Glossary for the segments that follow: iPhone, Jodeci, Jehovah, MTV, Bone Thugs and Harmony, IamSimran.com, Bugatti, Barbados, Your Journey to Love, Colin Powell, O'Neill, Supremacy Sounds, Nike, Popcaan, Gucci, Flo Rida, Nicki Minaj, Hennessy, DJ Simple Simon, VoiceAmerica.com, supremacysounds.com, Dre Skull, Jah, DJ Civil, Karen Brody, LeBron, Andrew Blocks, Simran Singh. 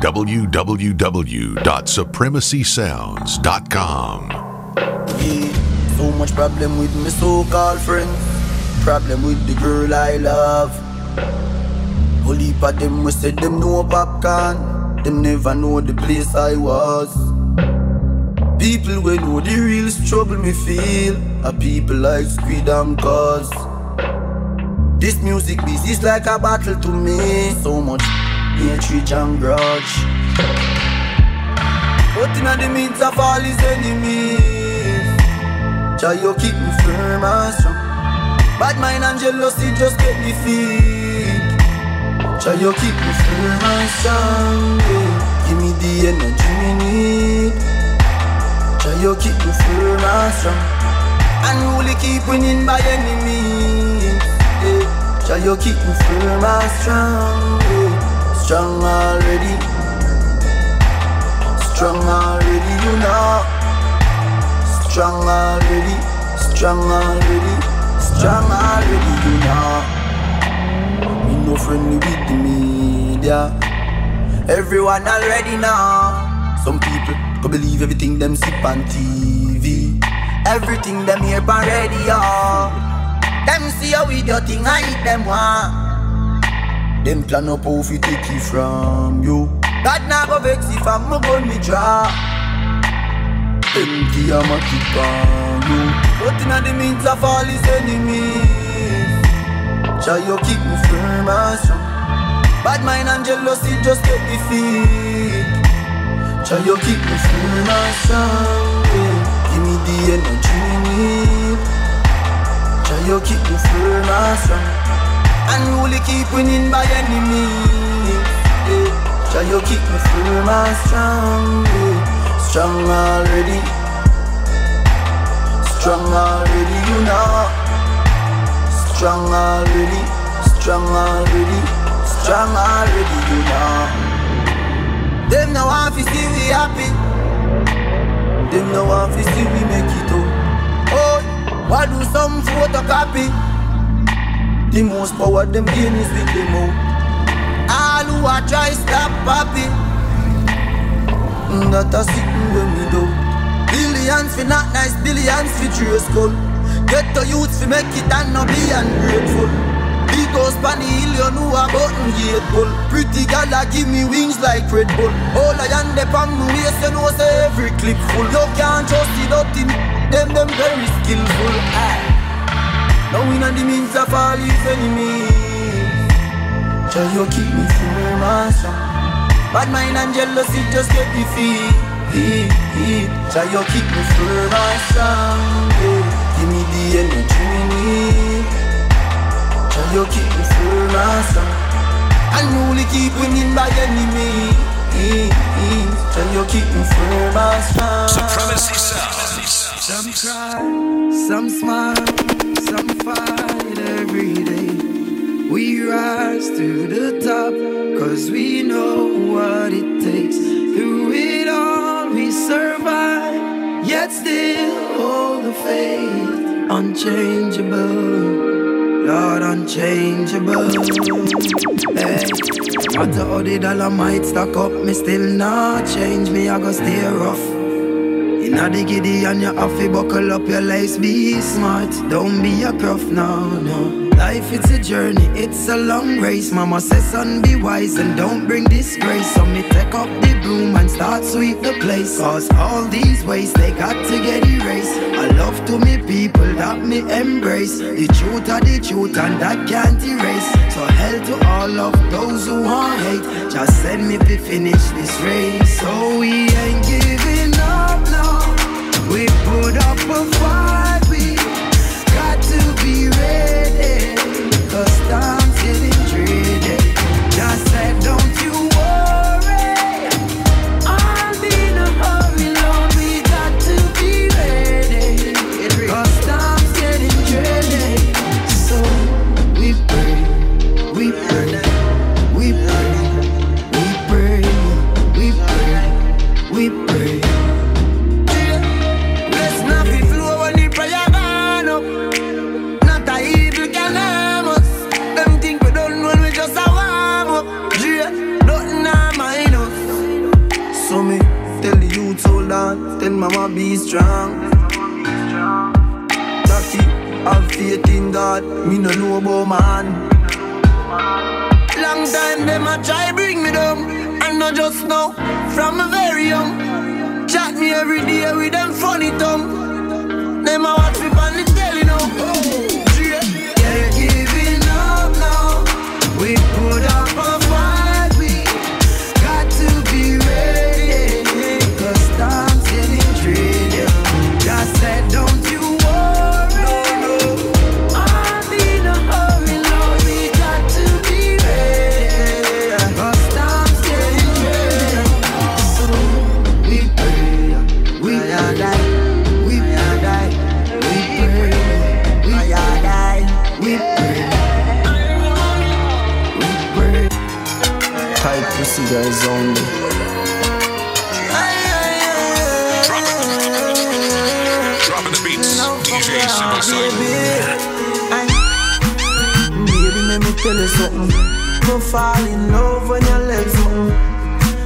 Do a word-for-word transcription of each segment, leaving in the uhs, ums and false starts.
w w w dot supremacy sounds dot com. Yeah, so much problem with my so-called friends. Problem with the girl I love. Only for them we said them know Popcaan. Them never know the place I was. People we know the real struggle me feel are people like Squid and Cuz. This music business is like a battle to me. So much hatred and grudge. But in the midst of all his enemies, Jah you keep me firm and strong. Bad mind and jealousy just get me feed. Jah you keep me firm and strong. Yeah. Give me the energy me need. Jah you keep me firm and strong. And you will keep winning by enemies. Jah you keep me firm and strong. Yeah. Strong already. Strong already, you know. Strong already. Strong already. Strong already, you know. We no friendly with the media. Everyone already now. Some people could believe everything them see on T V. Everything them hear on radio. Them see how we do thing I eat them one. Them plan up how we take it from you. God na go vex if I'm gon' me draw. Empty I'ma keep on you. But inna the midst of all his enemies, Jah you keep me firm and strong. Bad mind and jealousy just get me feed. Jah you keep me firm and strong. Yeah. Give me the energy me need. Jah you keep me firm and strong. And you will keep winning by enemies. Yeah. Jah you keep me firm and strong, yeah. Strong already. Strong already, you know. Strong already. Strong already. Strong already, you know. Them now want to see we happy. Them now want to see we make it up. Oh, why do some photocopy? The most power them gain is with them out. All who are try stop happy. That a sick when we do. Billions for not nice, billions for true school. Get the youth for make it and not be ungrateful. Because pan the hill you know about and hateful. Pretty girl that give me wings like Red Bull. All I am the palm waist you know say every clip full. You can't trust the nothing, them them very skillful. Now we not the means of all his enemies. Jah you keep me firm and strong. Bad mind and jealousy just get me feed. Jah you keep me firm and strong. Yeah. Give me the energy we need. Jah you keep me firm and strong. And you only keep winning by enemy. Jah you keep me firm and strong. Supremacy Sounds. Some cry, some smile, some fight every day. We rise to the top, cause we know what it takes. Through it all we survive, yet still hold the faith. Unchangeable, Lord, unchangeable. Hey, no matter how the dollar might stack up, me still not change, me I go stay rough. Now the giddy and your affy, buckle up your lace, be smart, don't be a gruff, no, no. Life it's a journey, it's a long race. Mama says son be wise and don't bring disgrace. So me take up the broom and start sweep the place. Cause all these ways they got to get erased. I love to me people that me embrace. The truth are the truth and that can't erase. So hell to all of those who want hate. Just send me to finish this race. So we ain't giving up now. We put up a fight, we got to be ready, cause time's getting dreaded. Just said, don't you worry, I'm in a hurry, Lord, we got to be ready, cause time's getting dreaded. So we pray, we pray, we pray, we pray, we pray, we pray. We pray. Nothing flow on the Tell mama be strong. Taki, have faith in God. Me no know about man. Long time them a try bring me down, and not just now, from a very young. Chat me every day with them funny tongue. Them a watch me on the telly now. They're giving up now. We put up a fight, we got to be ready, 'cause time's getting tricky. Just said don't you worry, no, no. I'm in a hurry, Lord, we got to be ready, 'cause time's getting tricky. So we pray, we die, we die, we pray, we die, we pray, we pray. Tight pussy guys only. Dropping the beats, D J Sybil Simon. Baby, let me tell you something. Don't fall in love when your legs open.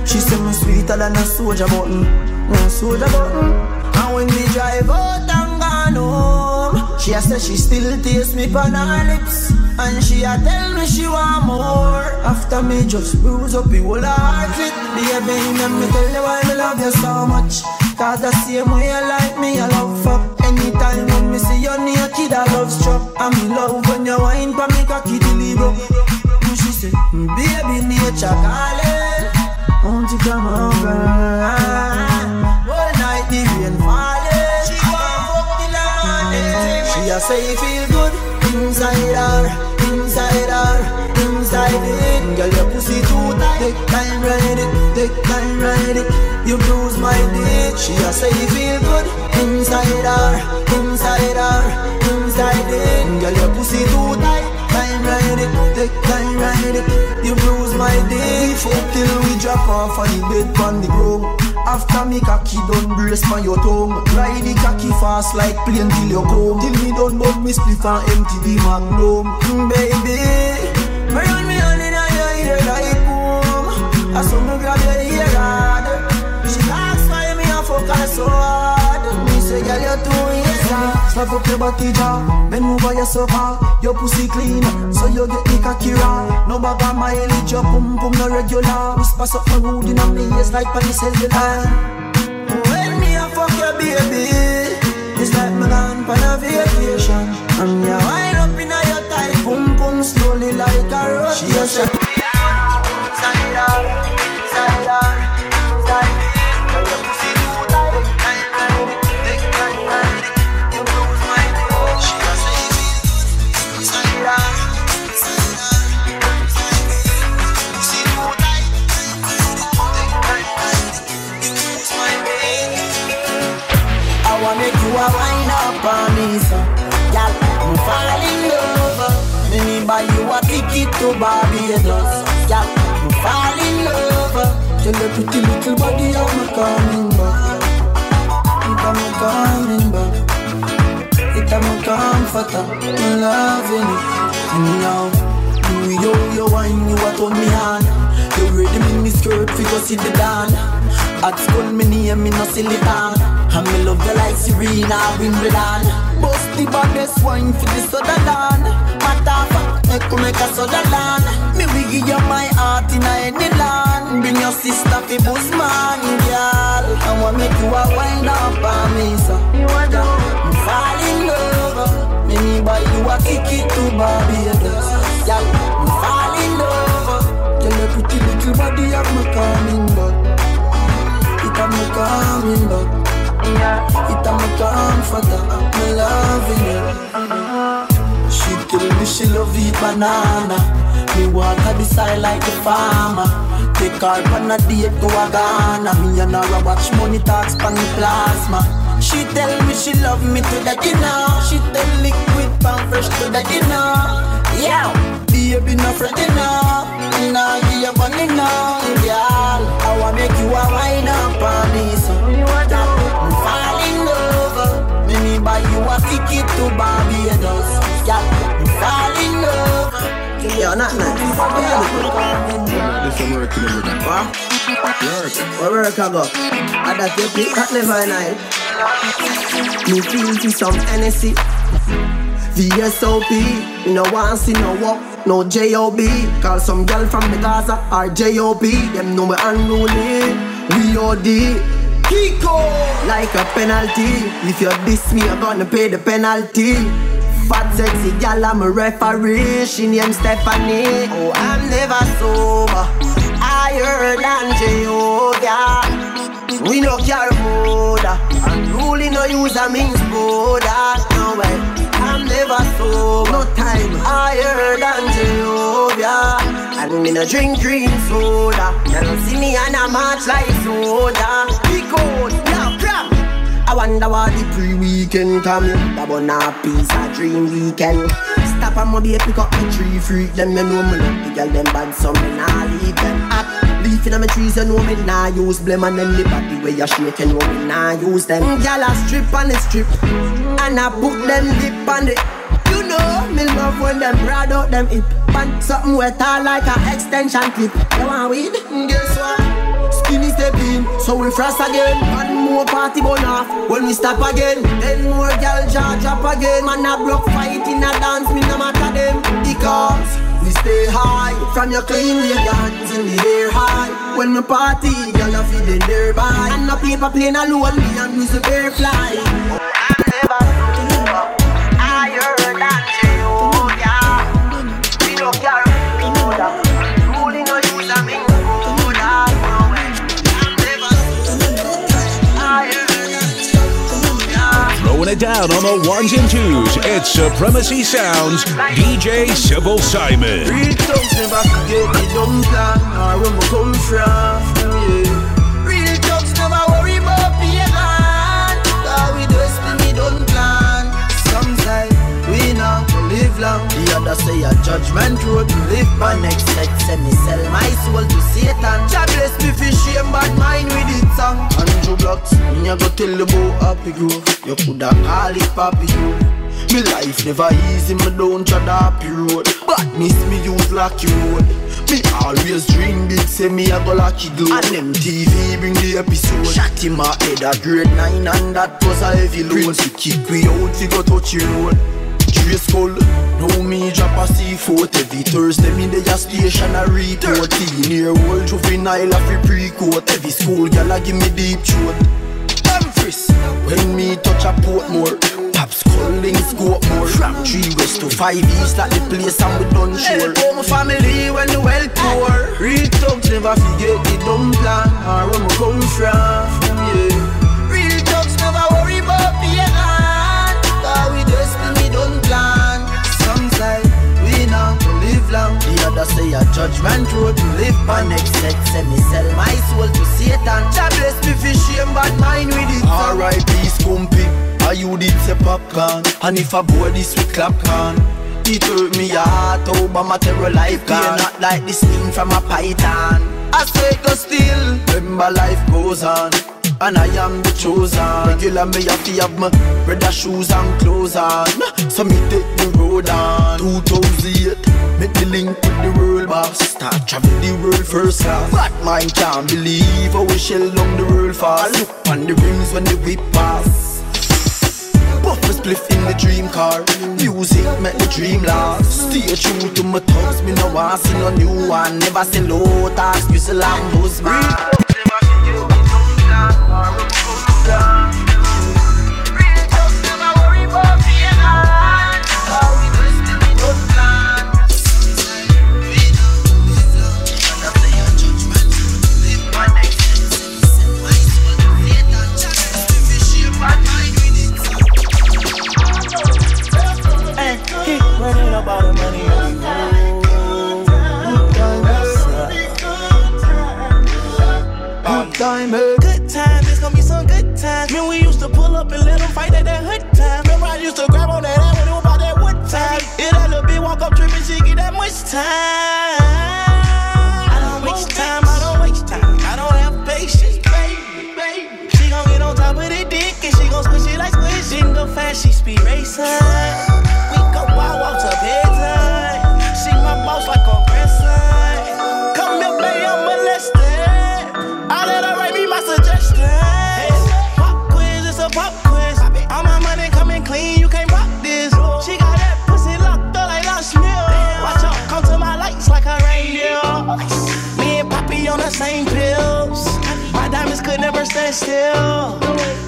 She said me sweeter than a soldier button, no soldier button. And when we drive out and gone home, she a say she still taste me on her lips, and she a tell me she want more. After me just bruise up the whole heart with. Baby, let me tell you why me love you so much, 'cause the same way you like me, I love fuck. Anytime when me see you near kid, I love struck. I'm in love when you whine pa me cocky deliver. And she say, baby, nature calling, won't you come over? All night the rain falling, she want fuck till I want it. She a say you feel good inside her, inside her, inside it. Girl, your pussy too tight. Take time, ride it. Take time, ride it. You bruise my dick. She a say you feel good inside her, inside her, inside it. Girl, your pussy too tight. Time, ride it. Take time, ride it. You bruise my dick. Fuck till we drop off on the bed on the ground. After me cocky don't brace on your tongue. Ride the cocky fast like plane till you come. Till me don't bug me split and empty the magnum, baby. But when me on in your ear like boom, I saw me grab your ear hard. She asks why me a fuck her so hard. Me say girl you too easy. Slap up your body jaw, bend over your sofa. Your pussy clean, so you get the cocky raw. No bag of mileage, your pum pum no regular. Whisper something rude in me ears like pan is cellular. When me a fuck your baby, it's like me gone pan a vacation. And you wind up in your tight pum. Slowly like a road. She has a inside out, inside out, inside out. Your pussy too tight, tight, tight, tight, tight, tight. You bruise my throat. She has a inside out, inside out, inside out. Your pussy too tight, tight, tight, tight. You bruise my throat. I wanna make you a wind up on me, so y'all I'm falling over. Me buy you a ticket to Barbados. Yeah, you fall in love. Tell the pretty little body I'm coming back. I'm coming back. It's a comfort. I'm loving it. And now, you, yo, yo, wine, you are on me hand. You ready me me skirt for you see the down. At school, me near me no silly town. And me love you like Serena Greenblad. Bust the baddest wine for the southern land. I could make a southern land. Me will give you my heart in any land. Bring your sister to Busman, girl. I want to make you a wind up on me, so you are done. I'm falling over. Me need buy you a kick it to Barbados. Yeah, I'm falling over. Tell your pretty little body of me coming back. It am me coming back. It am me comforter. Me loving you. She tell me she love eat banana. Me walk her beside like a farmer. Take her on a date to a Ghana. Me and her watch money talks pan the plasma. She tell me she love me to the dinner. She tell liquid pan fresh to the dinner. Yeah, baby no fretting now. And I give you money now, girl. I wanna make you a wine up on me, so I'm falling over. Me need buy you a ticket to Barbados. Yeah, I'm falling over. Your No, not nice. Listen, work in America. What? Work. America go. I got your pick at level nine. Me feel to some N S C. V S O P. Me no want see no walk, no J O B. Call some girl from the Gaza or J O B. Them know me unruly. We O D. Kiko! Like a penalty. If you diss me, I'm gonna pay the penalty. Fat sexy gal, I'm a referee. She named Stephanie. Oh, I'm never sober. Higher than Jehovah. We no care for that. I'm ruling no use a means for that. No way. I'm never sober. No time. Higher than Jehovah. And me no drink green soda. You don't see me and I march like soda. Because, now crap! I wonder what the pre-weekend come. That one a piece of dream weekend. Stop and mobby pick up the tree fruit. Them me know me love the girl them bad, so me nah leave them up. Leafing on my trees, you know me nah use blame. And them the body where you shake, you know me nah use them. Girl a strip on the strip, and I book them dip on the. You know, me love when them rod out them hip. And something wet all like an extension clip. You want weed? Guess what? Skinny step in, so we frost again. One more party burn off, when we stop again. Then more girl jaw drop again. Man a block fight in a dance, me no matter them. Because we stay high. From your clean, we hands in the air high. When we party, y'all are feeling nearby. And no paper plane alone, me and music bear fly. I never throwing it down on the ones and twos, it's Supremacy Sounds, D J Sybil Simon. Real thugs never forget the dumb plan or where we come from. Yeah. Real thugs never worry about being man, cause we just be the dumb plan. Sometimes we not live long. The other say a judgment road to live by. Next sex say me sell my soul to Satan. God bless me for shame, but mine with it song. Andrew Blocks, me a go tell the boy happy grove. You coulda call it papi grove. Me life never easy, me don't try the happy road. But miss me use lucky road. Me always dream big, say me a go lucky glow. And M T V bring the episode. Shot in my head a grade nine and that was a heavy load. Prince, we kick we out, we go touch your road. School. Now me drop a C four every Thursday. Me dey a stationary report. Teen-year-old juvenile a free pre-court. Every school gyal a give me deep throat. Memphis, when me touch a port more. Pop school links go up more. From three west to five east, like the place and we done sure. Help my family when the well poor. Real thugs never forget the dumb plan or where we come from. Yeah. Real thugs never worry about being on. Cause we just been plan. Sometimes we not live long. The other say a judgment road to live by. Next sex say me sell my soul to Satan. God bless me for shame, but mine with it. R I P Scumpy, I you did say popcorn. And if I boy this we clap can. It hurt me heart out, but my terror life can. Not like this thing from a python. I say go still, remember life goes on. And I am the chosen. Regular me have to have my brother shoes and clothes on. So me take the road on. Two thousand eight, make the link with the world boss. Start travel the world first class. But mine can't believe how we shell down the world fast. I look on the rims when the whip pass. Puff a spliff in the dream car. Music make the dream last. Stay true to my thugs, me no want see no new one. Never sell out, ask you sell Lambos man. Good times, it's gonna be some good times. Man, we used to pull up and let them fight at that hood time. Remember I used to grab on that ass when it was about that wood time. It that little bitch walk up tripping, she get that much time. I don't waste time, I don't waste time. I don't have patience, baby, baby. She gon' get on top of the dick and she gon' squish it like squish. She go fast, she speed racing. We go wild, walk to bedtime. She my boss like a still.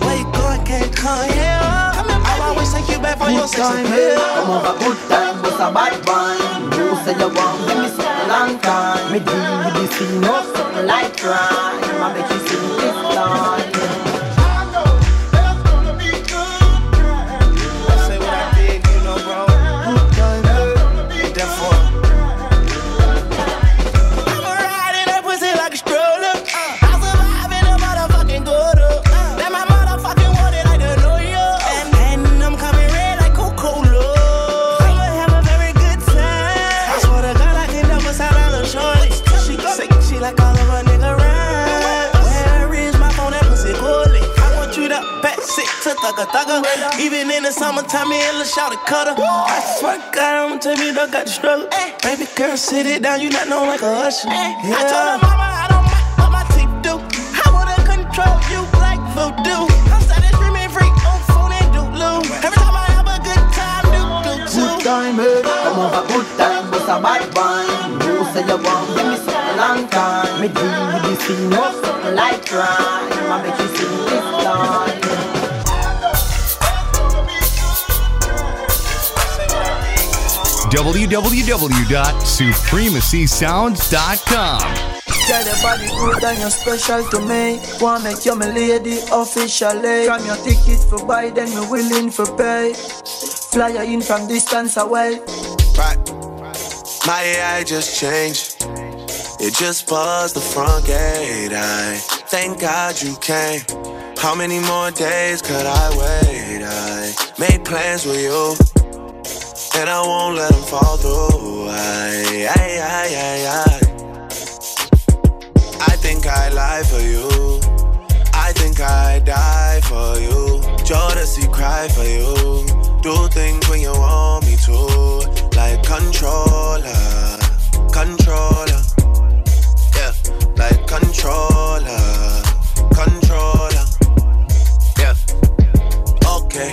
Where you going, can't come here. I always take you back for your sexy bill. Come over good time, what's a bad one? You say you want, give me some long time. Me deal with this thing, no something like crime. I make you sing this line. Thugger, thugger. Even in the summertime, me and shout a cutter. I swear to God, I'ma tell me dog got the struggle. Ay. Baby girl, sit it down, you not know like a usher. Yeah. I told her mama I don't mind what my teeth do. I wanna control you like voodoo. I'm starting screaming freak on phone and doodle. Every time I have a good time, do do too. Good time, baby. Come over good time, but I might find. You say you want, give me some long time. Me do this thing, no something like crime. I make you sing this line. w w w dot supremacy sounds dot com. Tell your body good and you're special to me. Wanna make you my lady officially. From your ticket for buy, then you're willing for pay. Fly you in from distance away. Right, my A I just changed. It just buzzed the front gate. I thank God you came. How many more days could I wait? I made plans with you. And I won't let them fall through. I, I, I, I, I. I think I'd lie for you. I think I'd die for you. Jodeci cry for you. Do things when you want me to. Like controller, controller. Yeah, like controller, controller. Yeah, okay,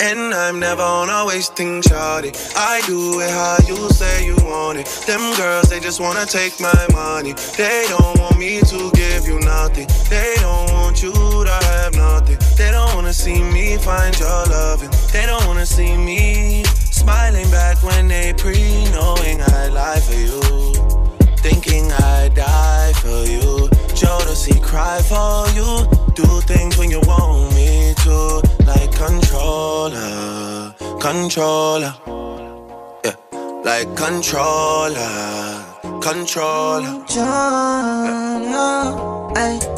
And I'm never on a wasting shawty. I do it how you say you want it. Them girls, they just wanna take my money. They don't want me to give you nothing. They don't want you to have nothing. They don't wanna see me find your loving. They don't wanna see me smiling back when they pre, knowing I lie for you, thinking I die for you. Jodeci cry for you. Do things when you want me to. Like controller, controller. Yeah, like controller, controller. Controller, yeah.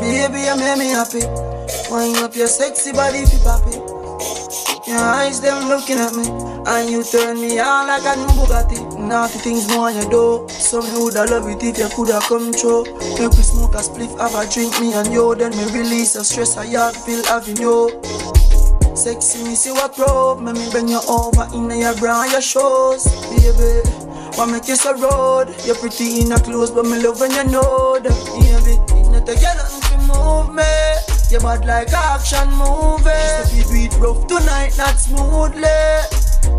Baby, you make me happy. Wind up your sexy body, fi papi. Your eyes, them looking at me. And you turn me on like a new Bugatti. Naughty things more you do. Some you woulda love it if you coulda come through. Make we smoke a spliff, have a drink, me and you. Then me release the stress I have, feel having you. Sexy, me see what probe. Make me bring you over in your bra and your shoes. Baby, wanna make you so road. You're pretty in your clothes, but me love when you know that. Baby, to get nothing to move me. You bad like action movie. Just if you do it rough tonight, not smoothly.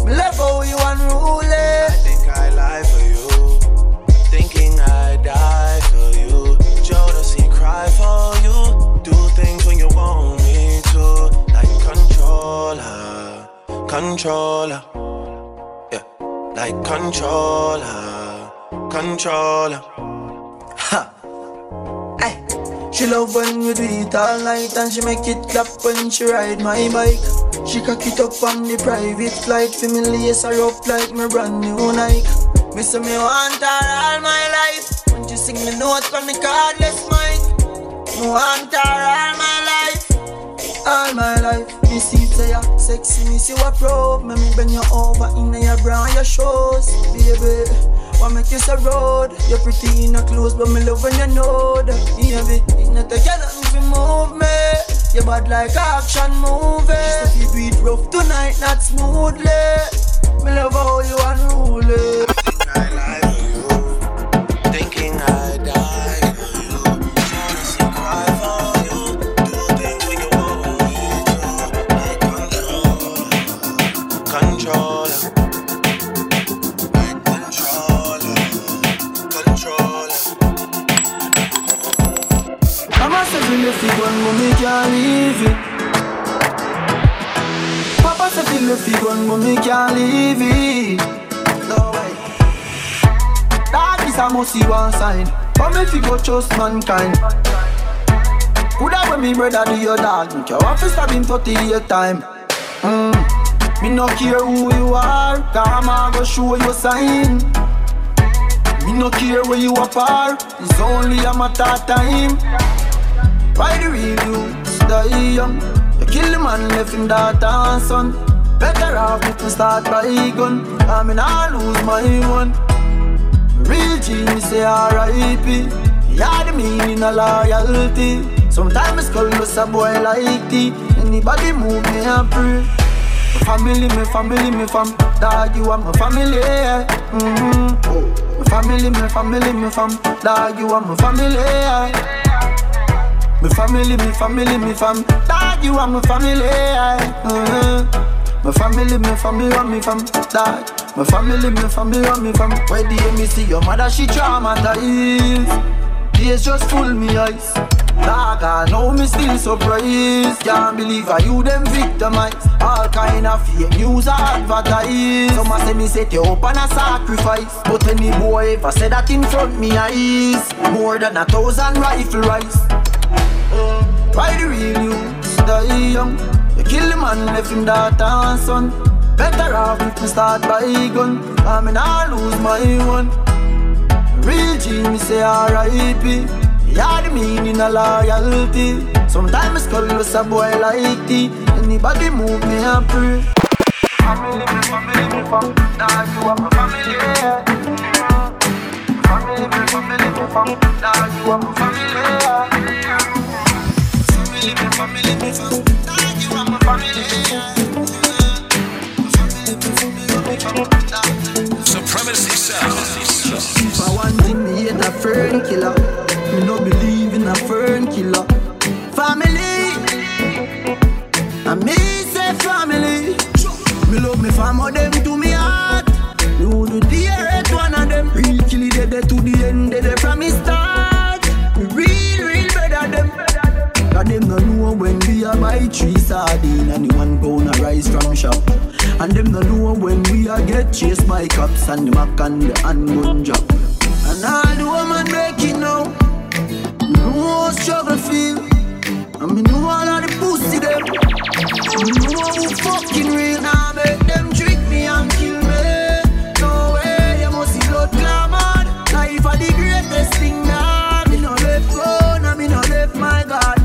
Me love how you unruly. I think I lie for you, thinking I die for you. Jodeci cry for you. Do things when you want me to. Like controller, controller. Yeah, like controller, controller. She love when we do it all night. And she make it clap when she ride my bike. She cock it up on the private flight. For me lace her up like my brand new Nike. Me say me want her all my life. When she sing me notes from the cordless mic. Me want her all my life. All my life. Me see it say ya sexy, me see what probe. Me me bend you over in your bra and your shoes. Baby, wanna make you so road. You're pretty in your clothes, but me love when you know that. Baby, it not take you nothing to move me. You bad like action movie. Just if you do it rough tonight, not smoothly. Me love how you unruly. I lie for you. you left the gun, mommy can't leave it. Papa said you left the gun, mommy can't leave it. No way. That is a must see one sign. Come if you go trust mankind. Could have me brother do your dog. Make your office have been thirty-eight time. Mm. Me no care who you are, come and go show your sign. Me no care where you are far, it's only a matter of time. Why the real youths die young? You kill the man left him daughter and son. Better off if you start by gun, I mean I lose my one. Real G, me say R I P. Yeah, the meaning of loyalty. Sometimes it's called us a boy like tea. Anybody move me and pray. My family, my family, my fam. Dog, you are my family, yeah. Mm-hmm. Oh. Family, my family, my fam. Dog, you are my family. My family, my family, my fam. Dog, you are my family. My family, my family, my fam. Dog, my family, my family, my fam. Why do you see your mother? She traumatized. Tears just full me eyes. Dog, I know me still surprised. Can't believe I you them victimized. All kind of fake news are advertised. Some say me set you up on a sacrifice. But any boy ever said that in front me eyes, more than a thousand rifle rice. Why the real youths die young? You kill the man left him daughter and son. Better off if me start by gun, I mean I lose my one. Real G, me say R I P. Yeah, the meaning of loyalty. Sometimes it's called us a boy like tea. Anybody move me and pray. Family, my family, my fam. Dog, you are my family. Family, my family, my fam. Dog, you are my family. Family, my family, my fam. Dog, you are my family. Supremacy Sounds. For one thing, me ain't a friend killer. Me no believe in a fern killer. Family, I me say family. Me love me family, them to me heart. Me would do the right one of them. Real killie dead to the end, dead from me start. Me real, real better them. Cause them no know when we a buy three sardine and the one pound of rice from shop. And them no know when we a get chased by cops and the mac and the handgun drop. And all the woman make it now. No struggle feel, I mean know all of the pussy them. I know who fucking real. Now nah, make them trick me and kill me. No way, you must see blood clamoured. Life are the greatest thing now. Me no left phone, I me no left my God.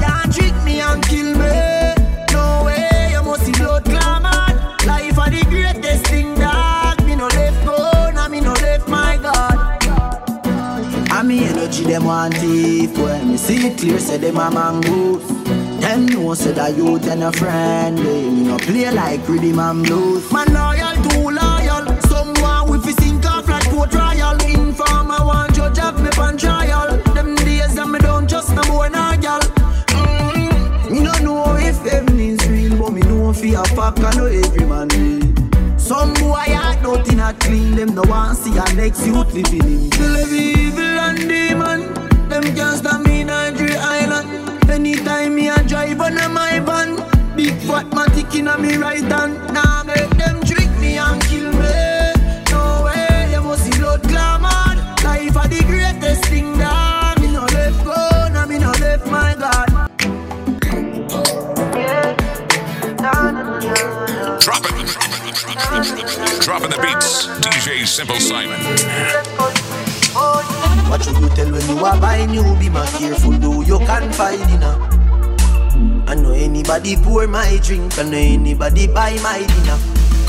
Can't trick me and kill me. No way, you must see blood clamoured. Life are the greatest thing now. Me no left phone, I me no left my God. I me energy them want it. When me see it clear, say them a mongoose. Them know say that you ten a friend. They me no play like rhythm and blues. Man loyal, too loyal. Someone with his sink off like poor trial. Informer want judge of me pan trial. Them days that me don't just no boy nor girl. Mm-hmm. Me no know if everything's real, but me know fi a fuck and know every man real. Some boy are nothing not clean. Them no want see a next youth living in. They live evil and demon. Them can't stand me in Nigeria Island. Anytime me a drive on my van, big fat matic in me right hand. Now nah, make them trick me and kill me. No way, you must see blood glamour. Life are the greatest thing that me no left God, and me no left my God. Drop it, dropping the beats. D J Simple Simon. What should you tell when you are buying you? Be more careful though you confide in her. I know anybody pour my drink, I know anybody buy my dinner.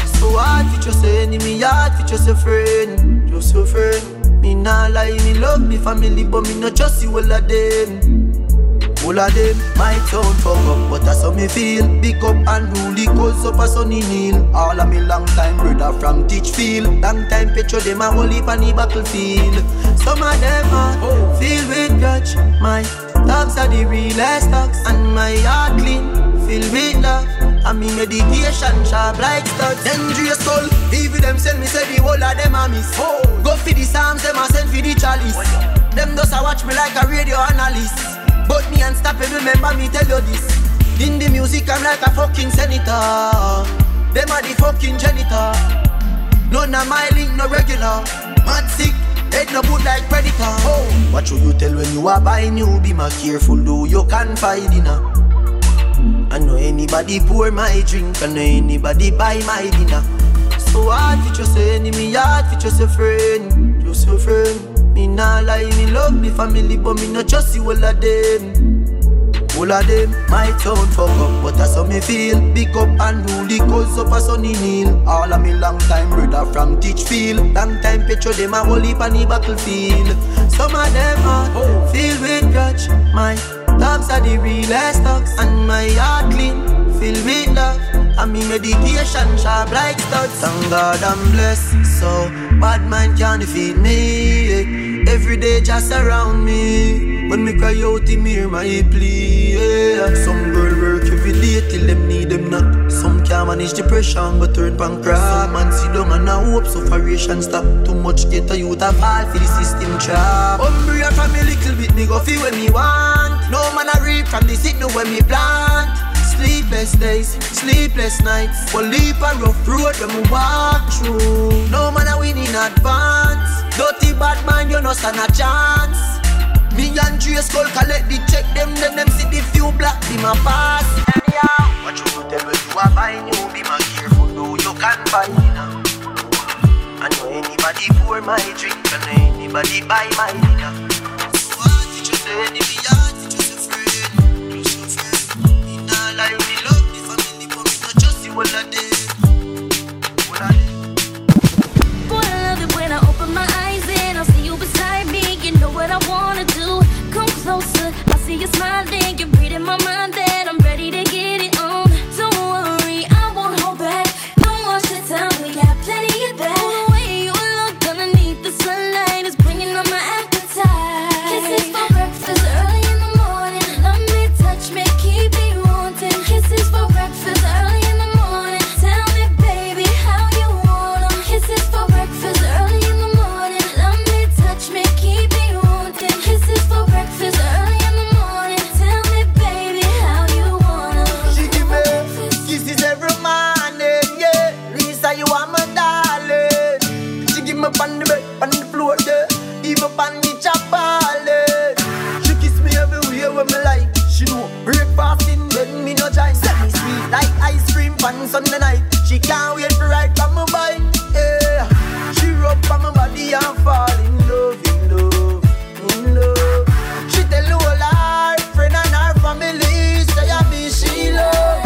So hard for just an enemy, hard for just a friend, just a friend. Me nah lie, me love me family, but me not trust you all of them. All of them, my town fuck up, but that's how me feel. Pick up and rule the coast up a sunny kneel. All of me long time brother from Teachfield. Long time picture them a whole heap on the battlefield. Some of them are oh. filled with grudge. My dogs are the realest dogs. And my heart clean, filled with love. And me medication sharp like studs. Them dress soul, even them send me say the whole of them a miss. oh. Go for the psalms, them a send for the chalice. Them does a watch me like a radio analyst. But me unstoppable, remember me tell you this. In the music I'm like a fucking senator. Them are the fucking janitor. None of my link no regular. Mad sick, head no good like predator. Oh, what should you tell when you are buying you? Be more careful though, you can't find dinner. I know anybody pour my drink, I know anybody buy my dinner. So hard for just an enemy, hard for just a friend, just a friend. Me nah lie, me love me family, but me not just see all of them, all of them. My town fuck up, but that's how me feel. Pick up and rule the coast up a sunny kneel. All of me long time brother from Teachfield. Long time picture them a whole heap on the battlefield. Some of them are oh. filled with grudge, my dogs are the realest dogs, and my heart clean, filled with love, and me meditation sharp like studs. Thank God I'm blessed, so bad mind can't feed me. Every day just around me, when me cry out him hear my plea. Some girl work every day till them need them not. Some can't manage depression but turn pan crack. Some man sit down and I hope sufferation stop. Too much get a youth a fall for the system trap. Umbrella from me little bit me go feel when me want. No man I reap from the signal when me plant. Sleepless days, sleepless nights. One leap a rough road when me walk through. No man I win in advance. Dirty bad man you no stand a chance. Me and Dre Skull collect the check. Them then them see the few black be my pass. Anyhow, what you do tell me you are buying you. Be my careful though you can't buy dinner. I know anybody pour my drink. I know anybody buy my dinner. What did you say anybody? Like me love me family, but me not just you all a day. Boy, I love it when I open my eyes and I see you beside me. You know what I wanna do, come closer. I see you smiling, you're reading my mind that I'm ready to get it on. Don't worry, I won't hold back. Don't waste your time, we got plenty of that. The way you look underneath the sunlight is bringing up my appetite. Kisses for breakfast early in the morning. Love me, touch me, keep me. Kisses for breakfast early in the morning. Tell me, baby, how you want 'em. Kisses for breakfast early in the morning. Love me, touch me, keep me wanting. Kisses for breakfast early in the morning. Tell me, baby, how you want 'em. She give me kisses every morning, yeah. Lisa, you are my darling. She give me on the bed, on the floor, yeah. Even on the chapel, yeah. She kiss me everywhere when me like. She know breakfast in when me no giant. Me sweet like ice cream on Sunday night. She can't wait to ride on my bike, yeah. She rub on my body and fall in love, in love, in love. She tell you all her friend and her family say I miss she love.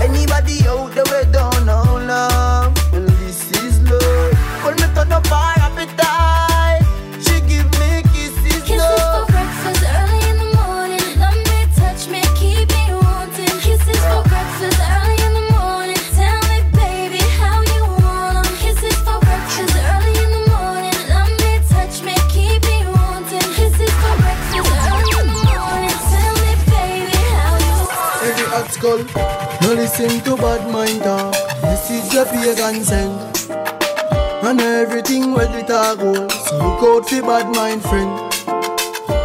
Anybody out there we don't know love, well this is love. When me turn up her appetite, she give me kisses, kisses love. No listen to bad mind talk. This is the pagan scent. And everything where the talk goes. So look out for bad mind friend.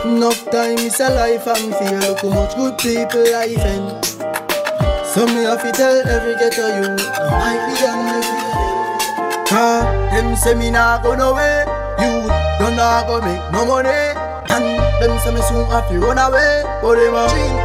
Enough time is a life and fear. Look how much good people life end. So me have to tell every ghetto you I be young every day. Ah, them say me nah go no way. You don't nah go make no money. And them say me soon have to run away. But them a dream.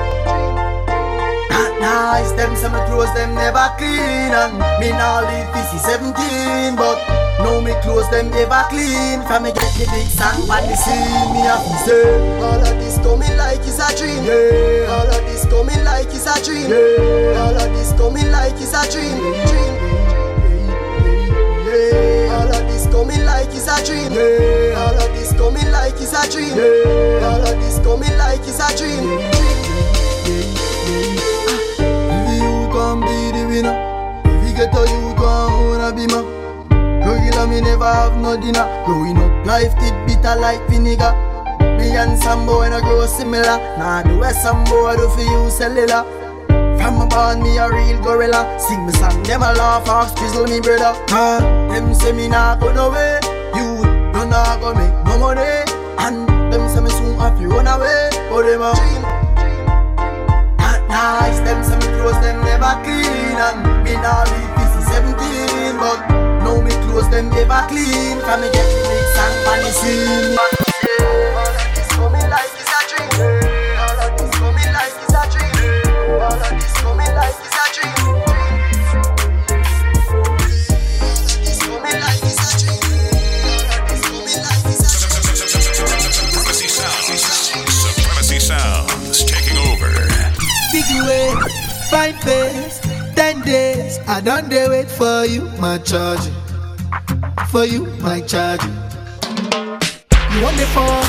Nice, them some clothes them never clean. And me now live busy seventeen. But now me clothes them ever clean. From me get the big sand when they see me have to say all of this coming like it's a dream, yeah. All of this coming like it's a dream, yeah. All of this coming like it's a dream, dream. Yeah. All of this coming like it's a dream, yeah. All of this coming like it's a dream, yeah. All of this coming like it's a dream, yeah. Come be the winner. If you get a you go on a beamer. Girl, me never have no dinner. Growing up, life did bitter like vinegar. Me and some boy no grow similar. Nah, do what some boy do for you, cellular. From my band, me a real gorilla. Sing me song, them a laugh, ask fizzle me brother. Ah, them say me nah go no way. You don't nah go make no money. And them say me soon have to run away. But them a dream. all this seventeen, but now me clothes them never clean. From me get the mix and panicking. All of this for me life is a dream. All of this for me life is a dream. All of this for me life is a dream. Five days, ten days, I don't dare wait for you, my charge. For you, my charge. You want the phone,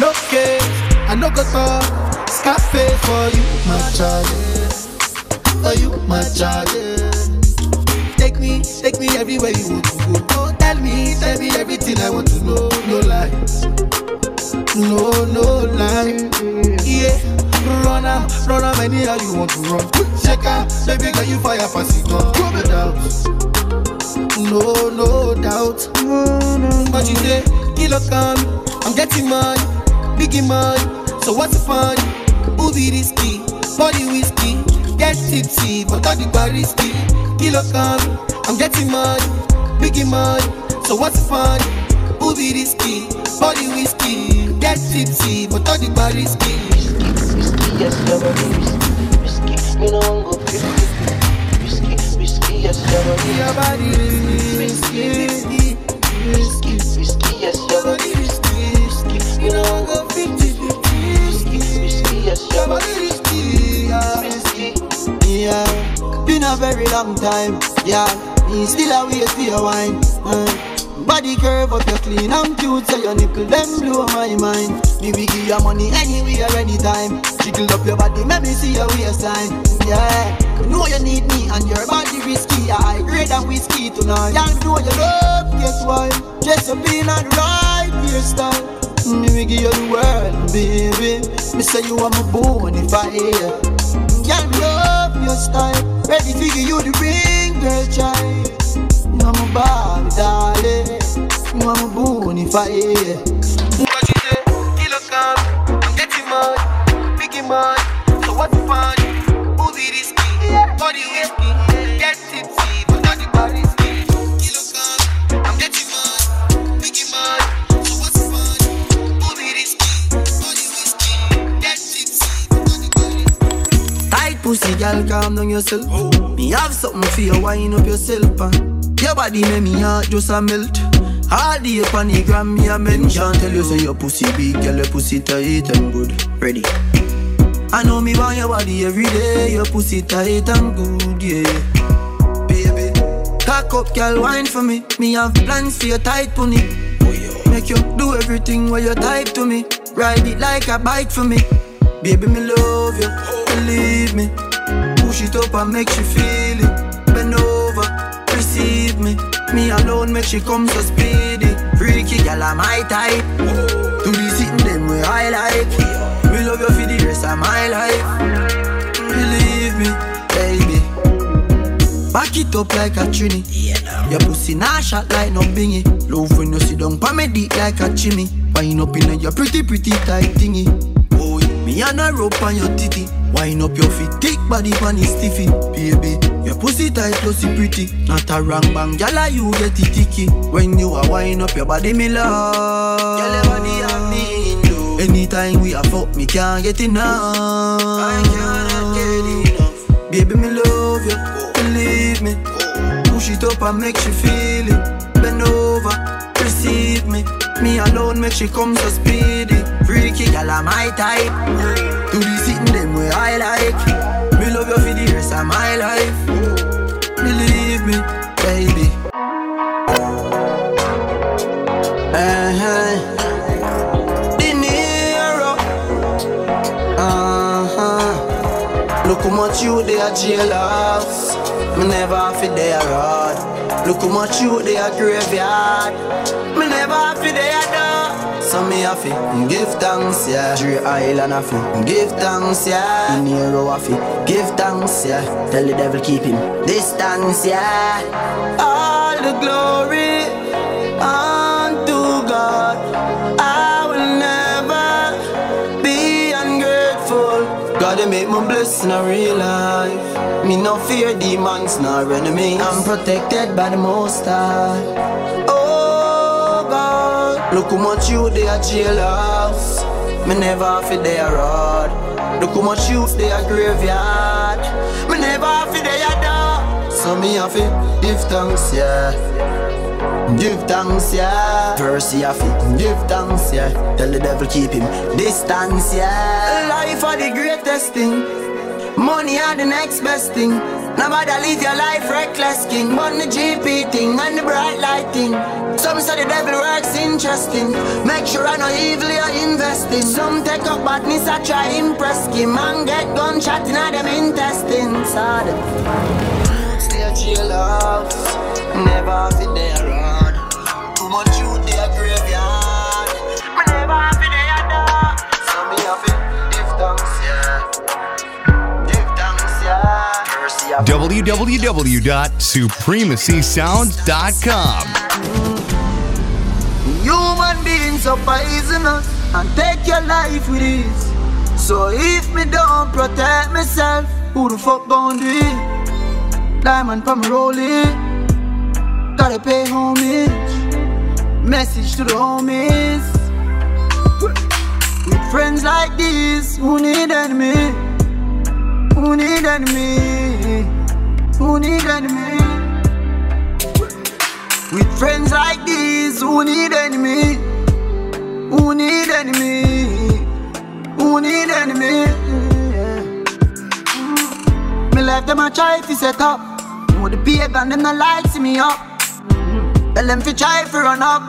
no case, I no go talk, scafe for you, my charge. For you, my charge. Take me, take me everywhere you want to go. Tell me, tell me everything I want to know, no lies. No, no lies, yeah. Run up, run up anyhow you want to run. Check out, baby girl you fire for signal. No doubt, no, no doubt. But you say, kilo come, I'm getting money, biggie money. So what's the fun? Booby risky, body whiskey. Get tipsy, but all the bar risky. Kilo come, I'm getting money, biggie money. So what's the fun? Booby risky, body whiskey. Get tipsy, but all the bar risky. Yes, you're a risky, risky, you know go fifty. Risky, risky, yes, you're risky, risky, risky, risky, yes, you're risky, risky, you know go fifty. Risky, risky, yes, you're risky, risky, yeah. Been a very long time, yeah. Still a waste for your wine. Uh. Body curve up, you're clean and cute, so your nickel them blow my mind. Me we give your money anywhere, anytime. Jiggle up your body, make me see your waistline. Yeah, know you need me and your body risky. I grade and whiskey tonight. Can't know you love, guess why? Just a being on the right hairstyle. Me we give you the world, baby. Me say you are my bonfire. Can't love your style. Ready to give you the ring, girl, child. You are my Barbie, darling. You are my bonfire. What you say? Kilo come, I'm getting mad. So what's the fun? Boozy risky, body whiskey. Get tipsy, but not the bar risky. Kilo come, I'm getting mad, biggie mad. So what's the fun? Boozy risky, body whiskey. Get tipsy, but not the bar risky. Tight pussy, girl, calm down yourself. Oh. Me have something for you, wind up yourself. Uh. Your body make me heart just a melt. All the funny gram me a mention. Tell you say your pussy big, girl, your pussy tight and good. Ready? I know me want your body every day. Your pussy tight and good, yeah. Baby, cock up, girl, wine for me. Me have plans for your tight pony. Oh, yeah. Make you do everything while you type to me. Ride it like a bike for me. Baby, me love you, believe me. Push it up and make you feel it. Bend over, receive me. Me alone make she come so speedy. Freaky, girl, I'm my type. Do the sitting them way I like. Yeah. Me love you for the rest of my life. Believe me, baby. Back it up like a trini. Yeah, no. Your pussy nah shot like no bingy. Love when you sit down pa me dick like a chimney. Wine up in your pretty pretty tight thingy. Boy, me and a rope on your titty. Wine up your feet, thick body pan is stiffy. Baby, your pussy tight plus you pretty. Not a wrong bang, gyal you get it ticky. When you a wine up your body, me love. Gyal body and me. Anytime we a fuck, me can't get enough. I cannot get enough. Baby, me love you, believe me. Push it up and make she feel it. Bend over, receive me. Me alone make she come so speedy. Freaky, girl, I'm my type. Do the sitting them way I like. Me love you for the rest of my life. Believe me, baby. Uh-huh. Look how much you they are jealous. Me never have it they are road. Look how much you they are graveyard. Me never have it they are door. So me have it, give thanks, yeah. Three Island have it, give thanks, yeah. In Nero have it, give thanks, yeah. Tell the devil keep him distance, yeah. All the glory unto God. I make my blessing a real life. Me no fear demons nor enemies. I'm protected by the Most High. Oh God, look how much you they are jailhouse. Me never have it they are road. Look how much you they are graveyard. Me never have it they are dark. So me have it give thanks, yeah. Give thanks, yeah. Percy of it. Give thanks, yeah. Tell the devil keep him distance, yeah. Life are the greatest thing. Money are the next best thing. Nobody live your life reckless, king. But the G P thing and the bright lighting. Some say the devil works interesting. Make sure I know evil you're investing. Some take up badness, I try impress him. And get gunshot in all them intestines. Stay at your love. Never have it there. w w w dot supremacy sounds dot com. Human beings are poisonous and take your life with ease. So if me don't protect myself, who the fuck gon' do it? Diamond from rolling, gotta pay homage. Message to the homies. With friends like these, who need enemy? Who need enemy? Who need enemy? With friends like these, who need enemy? Who need enemy? Who need enemy? Mm-hmm. Me life them a try fi set up. Know the pagan them no like see me up. Mm-hmm. Tell them fi try fi run up.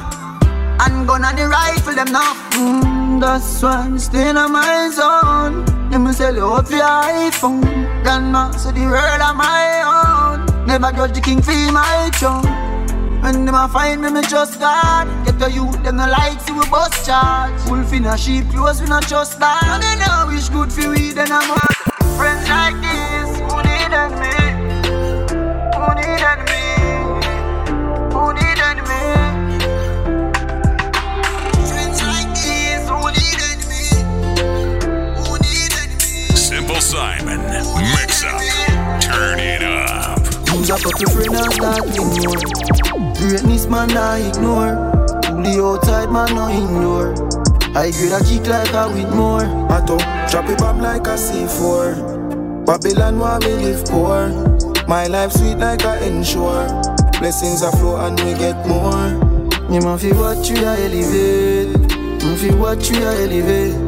And gun and the rifle them now. Mm, that's why I'm staying on my zone. Them a sell you out for your iPhone. Grandma said the world of my own. Never judge the king for my throne. When them a find me, me just God. Get the youth, them no like see we bust charge. Wolf in a sheep clothes, we not trust that. And they know wish good for we, then I'm mad. Friends like this, who need me? Who need me? Who need me? Friends like this, who need me? Who need me? Simple Simon. Mix up, turn it up. Things up with your friend and start ignore. Greatness man I ignore. Pull the outside man no ignore. I grade a kick like a with more. I talk, drop it bomb like a C four. Babylon want me live poor. My life sweet like a ensure. Blessings are flow and we get more. You ma fi watch we a elevate. Ma fi watch we a elevate.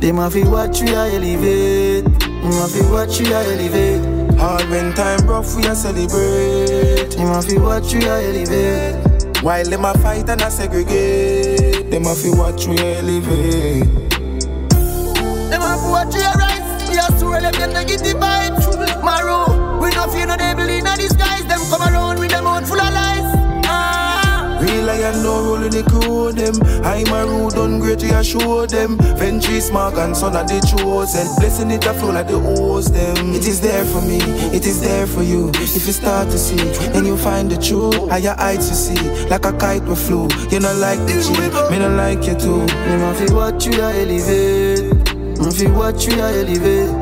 They ma fi watch we a elevate. You ma fi watch you a elevate. Hard when time rough we a celebrate. You ma fi watch you a elevate. While them a fight and a segregate, them a fi watch we a elevate. Them a fi watch you a rise. We a swirl them them negative vibes. Marrow, we no fear no devil in a disguise. Them come around with them own full of lies. Real I am no role in the code them. I'm a rude ungrateful, great to assure them. Ventry smart and son of the chosen. Blessing it a flow like the host them. It is there for me, it is there for you. If you start to see, then you find the truth. Higher heights you see, like a kite with flew. You not like the G, me not like you too. They ma fi watch you a elevate. Me fi watch you a elevate.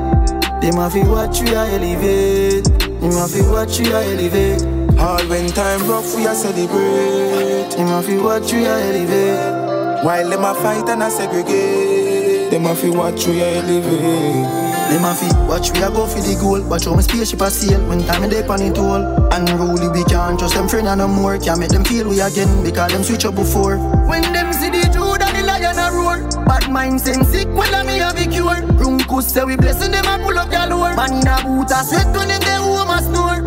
They ma fi watch you a elevate. They ma fi watch you a elevate. All when time rough, we a celebrate. Them a fi watch we a elevate. While them a fight and a segregate, them a fi watch we a elevate. Them a fi watch we a go for the goal. Watch how my spaceship a sail when time a dip on it all. Unruly we can't trust them friend and no more. Can't make them feel we again because them switch up before. When them see the Jude and the lion a roar, bad mind send sick when a me a be cure. Runkus say we blessing them a pull up galore. Man in a boot a set when them they home a snore.